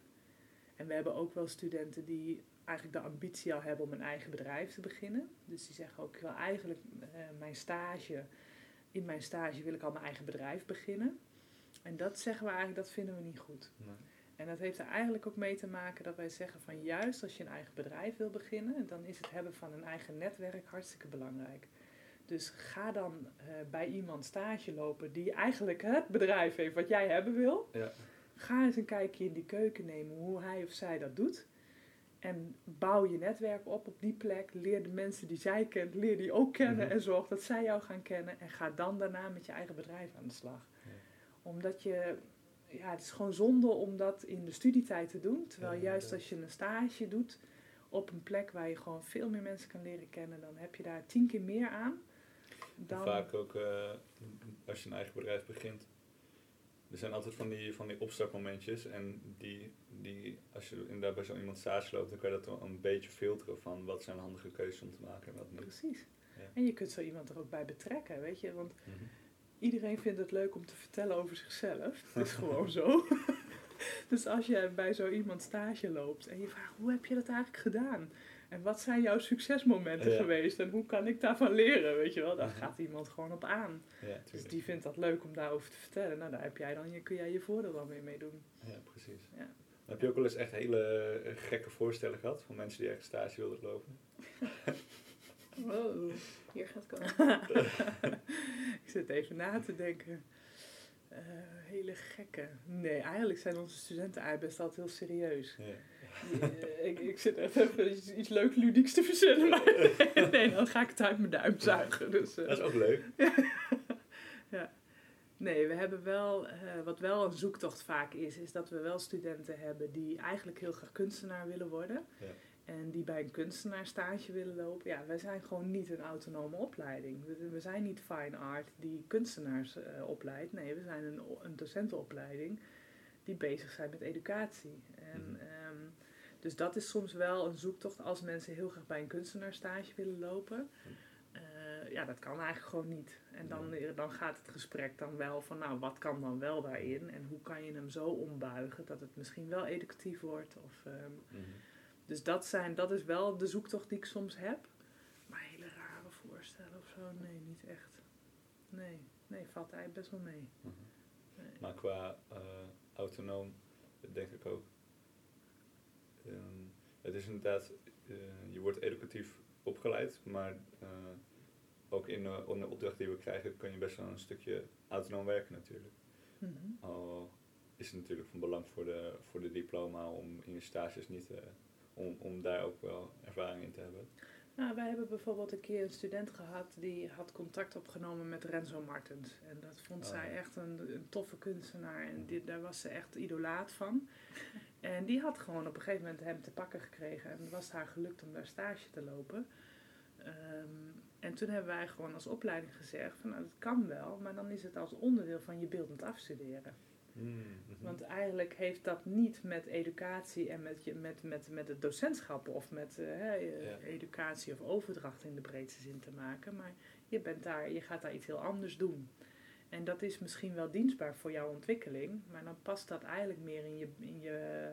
En we hebben ook wel studenten die eigenlijk de ambitie al hebben om een eigen bedrijf te beginnen. Dus die zeggen ook, ik wil eigenlijk uh, mijn stage, in mijn stage wil ik al mijn eigen bedrijf beginnen. En dat zeggen we eigenlijk, dat vinden we niet goed. Nee. En dat heeft er eigenlijk ook mee te maken dat wij zeggen van juist als je een eigen bedrijf wil beginnen, dan is het hebben van een eigen netwerk hartstikke belangrijk. Dus ga dan uh, bij iemand stage lopen die eigenlijk het bedrijf heeft wat jij hebben wil. Ja. Ga eens een kijkje in die keuken nemen hoe hij of zij dat doet. En bouw je netwerk op op die plek. Leer de mensen die zij kent, leer die ook kennen. Mm-hmm. En zorg dat zij jou gaan kennen. En ga dan daarna met je eigen bedrijf aan de slag. Ja. Omdat je... Ja, het is gewoon zonde om dat in de studietijd te doen. Terwijl ja, juist ja. als je een stage doet op een plek waar je gewoon veel meer mensen kan leren kennen, dan heb je daar tien keer meer aan. Dan... Vaak ook uh, als je een eigen bedrijf begint. Er zijn altijd van die, van die opstartmomentjes. En die, die, als je inderdaad bij zo iemand stage loopt, dan kan je dat een beetje filteren van wat zijn handige keuzes om te maken en wat niet. Precies. Ja. En je kunt zo iemand er ook bij betrekken, weet je. Want mm-hmm. iedereen vindt het leuk om te vertellen over zichzelf. Dat is gewoon zo. Dus als je bij zo iemand stage loopt en je vraagt, hoe heb je dat eigenlijk gedaan? En wat zijn jouw succesmomenten ja. geweest? En hoe kan ik daarvan leren, weet je wel? Daar gaat iemand gewoon op aan. Ja, dus die vindt dat leuk om daarover te vertellen. Nou, daar heb jij dan, kun jij je voordeel dan weer mee doen. Ja, precies. Ja. Heb je ook wel eens echt hele gekke voorstellen gehad van mensen die echt stage wilden lopen? Wow, hier gaat komen. Ik zit even na te denken. Uh, hele gekke. Nee, eigenlijk zijn onze studenten eigenlijk best altijd heel serieus. Ja. Uh, ik, ik zit echt even iets, iets leuk ludieks te verzinnen, maar nee, nee, dan ga ik het uit mijn duim zuigen. Dus, uh, dat is ook leuk. Ja. Nee, we hebben wel, uh, wat wel een zoektocht vaak is, is dat we wel studenten hebben die eigenlijk heel graag kunstenaar willen worden. Ja. En die bij een kunstenaar stage willen lopen. Ja, wij zijn gewoon niet een autonome opleiding. We zijn niet fine art die kunstenaars uh, opleidt. Nee, we zijn een, een docentenopleiding die bezig zijn met educatie. En, mm-hmm. um, dus dat is soms wel een zoektocht als mensen heel graag bij een kunstenaar stage willen lopen. Uh, ja, dat kan eigenlijk gewoon niet. En dan, dan gaat het gesprek dan wel van, nou, wat kan dan wel daarin? En hoe kan je hem zo ombuigen dat het misschien wel educatief wordt? Of... Um, mm-hmm. Dus dat, zijn, dat is wel de zoektocht die ik soms heb. Maar hele rare voorstellen of zo, nee, niet echt. Nee, nee, valt eigenlijk best wel mee. Mm-hmm. Nee. Maar qua uh, autonoom, denk ik ook. Um, het is inderdaad, uh, je wordt educatief opgeleid, maar uh, ook in de, in de opdracht die we krijgen, kun je best wel een stukje autonoom werken natuurlijk. Mm-hmm. Al is het natuurlijk van belang voor de, voor de diploma om in je stages niet... Uh, Om, om daar ook wel ervaring in te hebben. Nou, wij hebben bijvoorbeeld een keer een student gehad die had contact opgenomen met Renzo Martens. En dat vond oh. zij echt een, een toffe kunstenaar en die, daar was ze echt idolaat van. En die had gewoon op een gegeven moment hem te pakken gekregen en het was haar gelukt om daar stage te lopen. Um, en toen hebben wij gewoon als opleiding gezegd van nou, dat kan wel, maar dan is het als onderdeel van je beeldend afstuderen. Mm-hmm. Want eigenlijk heeft dat niet met educatie en met, je, met, met, met het docentschap of met uh, he, ja. educatie of overdracht in de breedste zin te maken. Maar je, bent daar, je gaat daar iets heel anders doen. En dat is misschien wel dienstbaar voor jouw ontwikkeling. Maar dan past dat eigenlijk meer in je, in je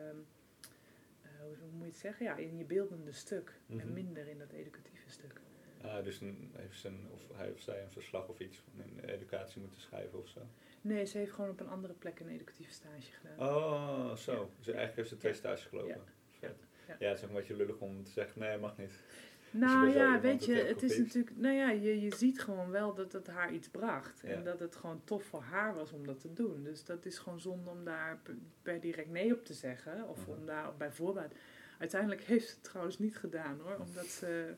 uh, hoe moet je het zeggen? Ja, in je beeldende stuk. Mm-hmm. En minder in dat educatieve stuk. Ah, dus een, heeft ze een, of hij of zij een verslag of iets van een educatie moeten schrijven of zo? Nee, ze heeft gewoon op een andere plek een educatieve stage gedaan. Oh, zo. Ja. Dus eigenlijk heeft ze twee ja. stages gelopen. Ja. Vet. Ja. Ja, het is ook een beetje lullig om te zeggen, nee, mag niet. Nou dus ja, weet je, het is natuurlijk, nou ja, je, je ziet gewoon wel dat het haar iets bracht. Ja. En dat het gewoon tof voor haar was om dat te doen. Dus dat is gewoon zonde om daar per, per direct nee op te zeggen. Of uh-huh. om daar bijvoorbeeld... Uiteindelijk heeft ze het trouwens niet gedaan hoor, omdat ze...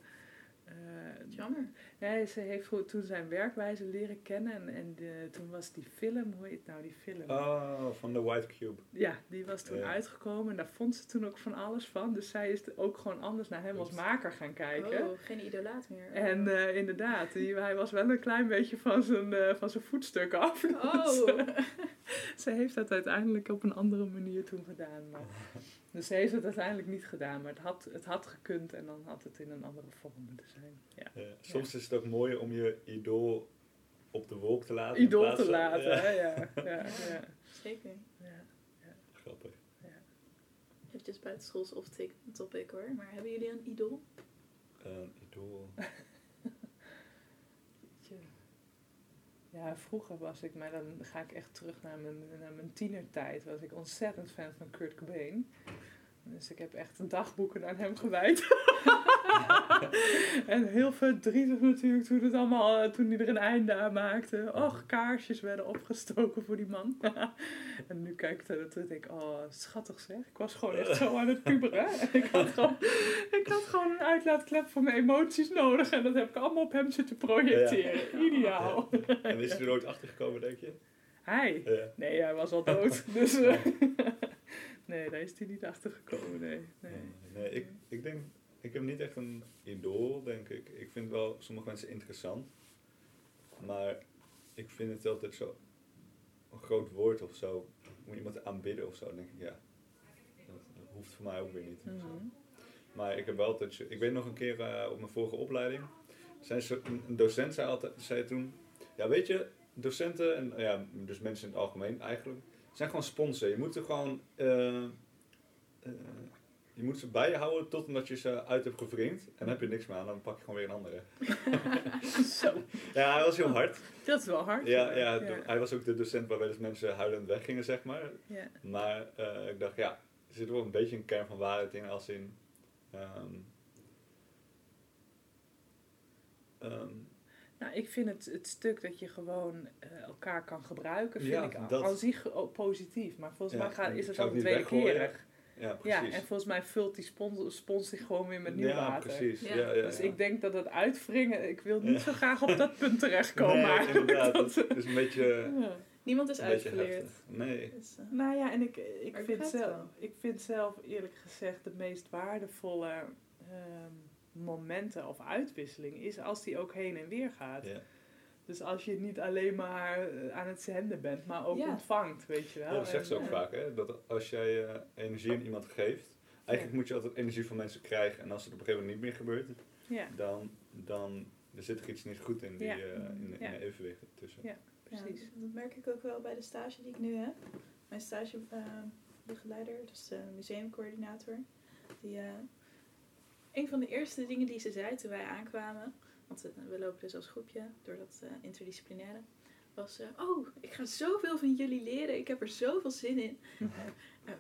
Uh, Jammer. Ja, ze heeft toen zijn werkwijze leren kennen en, en de, toen was die film, hoe heet nou die film? Oh, van de White Cube. Ja, die was toen yeah. uitgekomen en daar vond ze toen ook van alles van. Dus zij is ook gewoon anders naar hem als maker gaan kijken. Oh, geen idolaat meer. Oh. En uh, inderdaad, die, hij was wel een klein beetje van zijn, uh, van zijn voetstuk af. Dus oh. Ze heeft dat uiteindelijk op een andere manier toen gedaan. Maar. Dus ze heeft het uiteindelijk niet gedaan, maar het had, het had gekund en dan had het in een andere vorm moeten zijn. Ja. Ja, soms ja. is het ook mooier om je idool op de wolk te laten. Idool te laten, ja. Hè? Ja, ja, ja. Ja. Zeker. Ja, ja. Grappig. Ja. Eventjes buitenschools off-topic hoor, maar hebben jullie een idool? Een idool? Ja, vroeger was ik, maar dan ga ik echt terug naar mijn, naar mijn tienertijd, was ik ontzettend fan van Kurt Cobain. Dus ik heb echt dagboeken aan hem gewijd. En heel verdrietig natuurlijk toen het allemaal, toen hij er een einde aan maakte. Och, kaarsjes werden opgestoken voor die man. En nu kijk ik dat en denk ik, oh, schattig zeg. Ik was gewoon echt zo aan het puberen. Ik had gewoon, ik had gewoon een uitlaatklep voor mijn emoties nodig. En dat heb ik allemaal op hem zitten projecteren. Ideaal. Ja. En is hij er nooit achtergekomen, denk je? Hij? Ja. Nee, hij was al dood. Dus... Uh, nee, daar is hij niet achter gekomen. Nee, nee. nee ik, ik denk, ik heb niet echt een idool, denk ik. Ik vind wel sommige mensen interessant, maar ik vind het altijd zo een groot woord of zo. Moet iemand aanbidden of zo, dan denk ik, ja, dat, dat hoeft voor mij ook weer niet. Mm-hmm. Maar ik heb wel altijd, ik weet nog een keer uh, op mijn vorige opleiding, zijn ze, een docent zei altijd, zei toen, ja, weet je, docenten en ja, dus mensen in het algemeen eigenlijk. Het zijn gewoon sponsen. Je moet er gewoon... Uh, uh, je moet ze bij je houden tot omdat je ze uit hebt gevringd. En dan heb je niks meer aan. Dan pak je gewoon weer een andere. Zo. Ja, hij was heel hard. Dat is wel hard. Ja, ja, ja. De, hij was ook de docent waar wel eens mensen huilend weggingen, zeg maar. Ja. Maar uh, ik dacht, ja, er zit wel een beetje een kern van waarheid in. Als in... Um, um, Nou, ik vind het, het stuk dat je gewoon uh, elkaar kan gebruiken, vind ja, ik al, dat... al zich positief. Maar volgens ja, mij gaat, is het ook tweekerig. Ja, precies. Ja, en volgens mij vult die spons, spons zich gewoon weer met nieuw ja, water. Precies. Ja. Ja, ja, dus ja. Ik denk dat het uitwringen, ik wil niet ja. zo graag op dat punt terechtkomen. Nee, maar inderdaad, dat, dat is een beetje... Ja. Niemand is uitgeleerd. Nee. Dus, uh, nou ja, en ik, ik, vind zelf, ik vind zelf eerlijk gezegd de meest waardevolle... Um, momenten of uitwisseling is als die ook heen en weer gaat. Yeah. Dus als je niet alleen maar aan het zenden bent, maar ook yeah. ontvangt, weet je wel. Ja, dat zegt ze ook ja. vaak, hè? Dat als jij uh, energie aan iemand geeft, eigenlijk ja. moet je altijd energie van mensen krijgen. En als het op een gegeven moment niet meer gebeurt, ja. dan, dan er zit er iets niet goed in die ja. uh, in de, ja. in de evenwicht tussen. Ja, precies. Ja, dat merk ik ook wel bij de stage die ik nu heb. Mijn stagebegeleider, uh, dus de museumcoördinator, die... Uh, Een van de eerste dingen die ze zei toen wij aankwamen, want we lopen dus als groepje door dat uh, interdisciplinaire, was uh, oh, ik ga zoveel van jullie leren, ik heb er zoveel zin in. Uh, uh,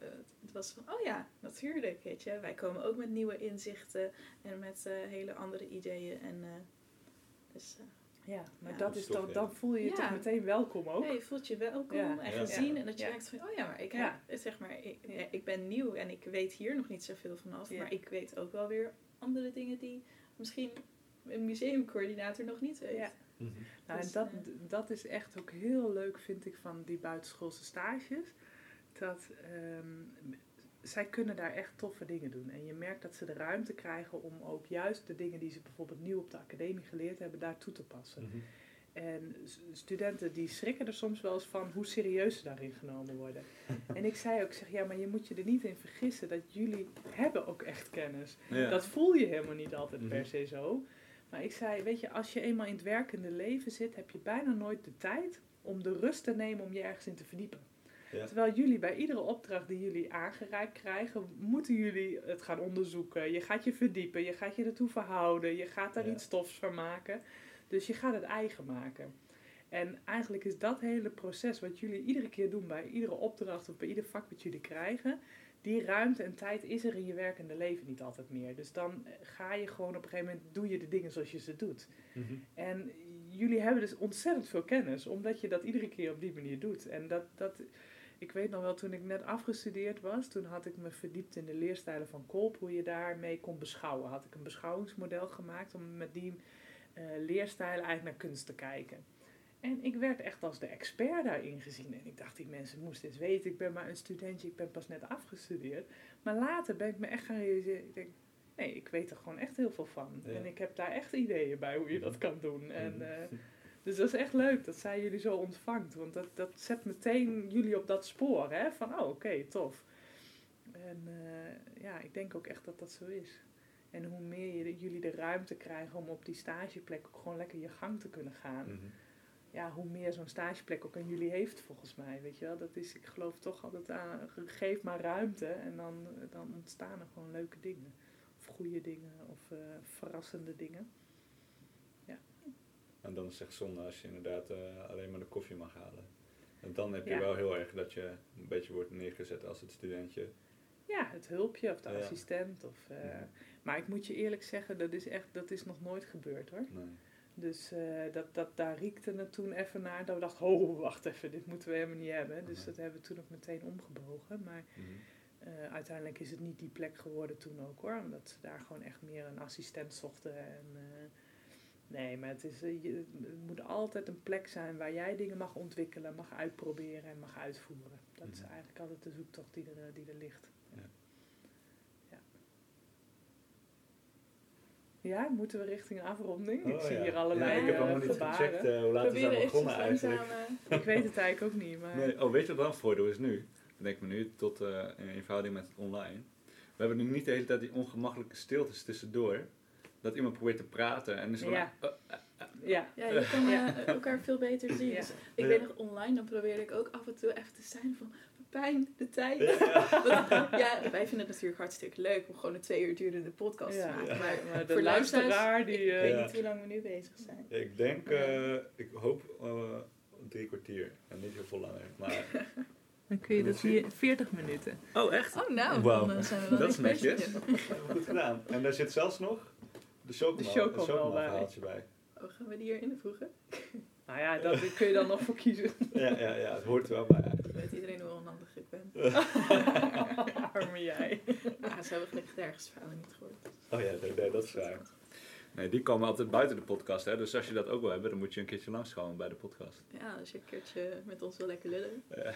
het was van, oh ja, natuurlijk, weet je. Wij komen ook met nieuwe inzichten en met uh, hele andere ideeën. En, uh, dus, uh, ja, maar ja, dat is toch, dan voel je je ja. toch meteen welkom ook. Ja, je voelt je welkom ja. en gezien ja. en dat je ja. denkt van, oh ja, maar ik, heb, ja. zeg maar ik, ja, ik ben nieuw en ik weet hier nog niet zoveel vanaf, ja. maar ik weet ook wel weer andere dingen die misschien een museumcoördinator nog niet weet. Ja. Mm-hmm. Nou, en dat, dat is echt ook heel leuk, vind ik, van die buitenschoolse stages. Dat um, zij kunnen daar echt toffe dingen doen. En je merkt dat ze de ruimte krijgen om ook juist de dingen die ze bijvoorbeeld nieuw op de academie geleerd hebben, daar toe te passen. Mm-hmm. En studenten die schrikken er soms wel eens van hoe serieus ze daarin genomen worden. En ik zei ook, zeg, ja, maar je moet je er niet in vergissen dat jullie hebben ook echt kennis. Ja. Dat voel je helemaal niet altijd mm-hmm. per se zo. Maar ik zei, weet je, als je eenmaal in het werkende leven zit, heb je bijna nooit de tijd om de rust te nemen om je ergens in te verdiepen. Ja. Terwijl jullie bij iedere opdracht die jullie aangereikt krijgen, moeten jullie het gaan onderzoeken. Je gaat je verdiepen, je gaat je ertoe verhouden, je gaat daar ja. iets tofs van maken. Dus je gaat het eigen maken. En eigenlijk is dat hele proces wat jullie iedere keer doen bij iedere opdracht of bij ieder vak wat jullie krijgen, die ruimte en tijd is er in je werkende leven niet altijd meer. Dus dan ga je gewoon op een gegeven moment, doe je de dingen zoals je ze doet. Mm-hmm. En jullie hebben dus ontzettend veel kennis, omdat je dat iedere keer op die manier doet. En dat, dat, ik weet nog wel, toen ik net afgestudeerd was, toen had ik me verdiept in de leerstijlen van Kolb, hoe je daarmee kon beschouwen. Had ik een beschouwingsmodel gemaakt om met die... Uh, leerstijlen eigenlijk naar kunst te kijken. En ik werd echt als de expert daarin gezien. En ik dacht, die mensen moesten eens weten, ik ben maar een studentje, ik ben pas net afgestudeerd. Maar later ben ik me echt gaan realiseren, ik denk, nee, ik weet er gewoon echt heel veel van. Ja. En ik heb daar echt ideeën bij hoe je dat kan doen. En, uh, dus dat is echt leuk dat zij jullie zo ontvangt. Want dat, dat zet meteen jullie op dat spoor, hè? Van, oh, oké, okay, tof. En uh, ja, ik denk ook echt dat dat zo is. En hoe meer je, jullie de ruimte krijgen om op die stageplek ook gewoon lekker je gang te kunnen gaan. Mm-hmm. Ja, hoe meer zo'n stageplek ook aan jullie heeft, volgens mij. Weet je wel, dat is, ik geloof toch altijd aan, geef maar ruimte en dan, dan ontstaan er gewoon leuke dingen. Of goede dingen, of uh, verrassende dingen. Ja. En dan is het echt zonde als je inderdaad uh, alleen maar de koffie mag halen. En dan heb je ja. wel heel erg dat je een beetje wordt neergezet als het studentje. Ja, het hulpje of de ja. assistent. Of, uh, ja. Maar ik moet je eerlijk zeggen, dat is echt, dat is nog nooit gebeurd hoor. Nee. Dus uh, dat, dat, daar riekte het toen even naar dat we dachten, oh wacht even, dit moeten we helemaal niet hebben. Dus dat hebben we toen ook meteen omgebogen. Maar mm-hmm. uh, uiteindelijk is het niet die plek geworden toen ook hoor. Omdat ze daar gewoon echt meer een assistent zochten. En, uh, nee, maar het, is, uh, je, het moet altijd een plek zijn waar jij dingen mag ontwikkelen, mag uitproberen en mag uitvoeren. Dat mm-hmm. is eigenlijk altijd de zoektocht die er, die er ligt. Ja. Ja, moeten we richting een afronding? Oh, ik zie ja. hier allerlei gebaren. Ja, ik heb allemaal uh, niet gebaren. gecheckt uh, hoe laat we zijn begonnen eigenlijk. Langzaam, ik weet het eigenlijk ook niet. Maar... Nee, oh, weet je wat wel een voordeel is nu? Ik denk me nu tot uh, in eenvouding met het online. We hebben nu niet de hele tijd die ongemakkelijke stiltes tussendoor. Dat iemand probeert te praten en is dus ja. uh, uh, uh, ja. ja, je kan uh, elkaar veel beter zien. Ja. Dus ik weet nog, online dan probeerde ik ook af en toe even te zijn van... Pijn, de tijd. Ja. ja, wij vinden het natuurlijk hartstikke leuk om gewoon een twee uur durende podcast ja. te maken. Maar, ja. maar de voor luisteraars, die, uh, ik weet ja. niet hoe lang we nu bezig zijn. Ja, ik denk, uh, ik hoop uh, drie kwartier. En niet heel veel langer. Maar dan kun je dat hier veertig minuten. Oh, echt? Oh, nou. Wow. Dan zijn we wel dat is netjes. Goed gedaan. En daar zit zelfs nog de chocomel-verhaaltje bij. Oh, gaan we die hier invoegen? Nou ja, daar kun je dan nog voor kiezen. Ja, ja, ja, het hoort wel bij. Weet iedereen hoe onhandig ik ben. Arme jij. Ja, ze hebben gelijk ergens verhalen niet gehoord. Oh ja, nee, nee, dat is waar. Nee, die komen altijd buiten de podcast, hè. Dus als je dat ook wil hebben, dan moet je een keertje langskomen bij de podcast. Ja, als je een keertje met ons wil lekker lullen. Ja.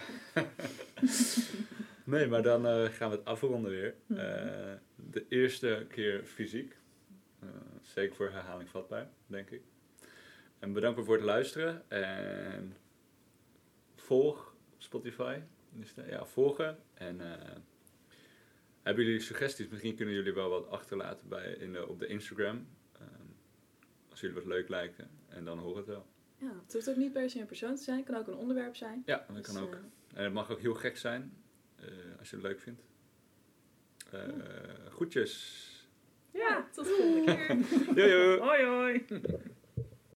Nee, maar dan uh, gaan we het afronden weer. Uh, de eerste keer fysiek. Uh, zeker voor herhaling vatbaar, denk ik. En bedankt voor het luisteren. En volg Spotify. Ja, volgen. En uh, hebben jullie suggesties? Misschien kunnen jullie wel wat achterlaten bij, in de, op de Instagram. Um, als jullie wat leuk lijkt. En dan hoor het wel. Ja, het hoeft ook niet per se een persoon te zijn. Het kan ook een onderwerp zijn. Ja, dat kan dus, ook. Uh... En het mag ook heel gek zijn. Uh, als je het leuk vindt. Uh, ja. Groetjes. Ja, tot de volgende keer. Doei. Hoi hoi.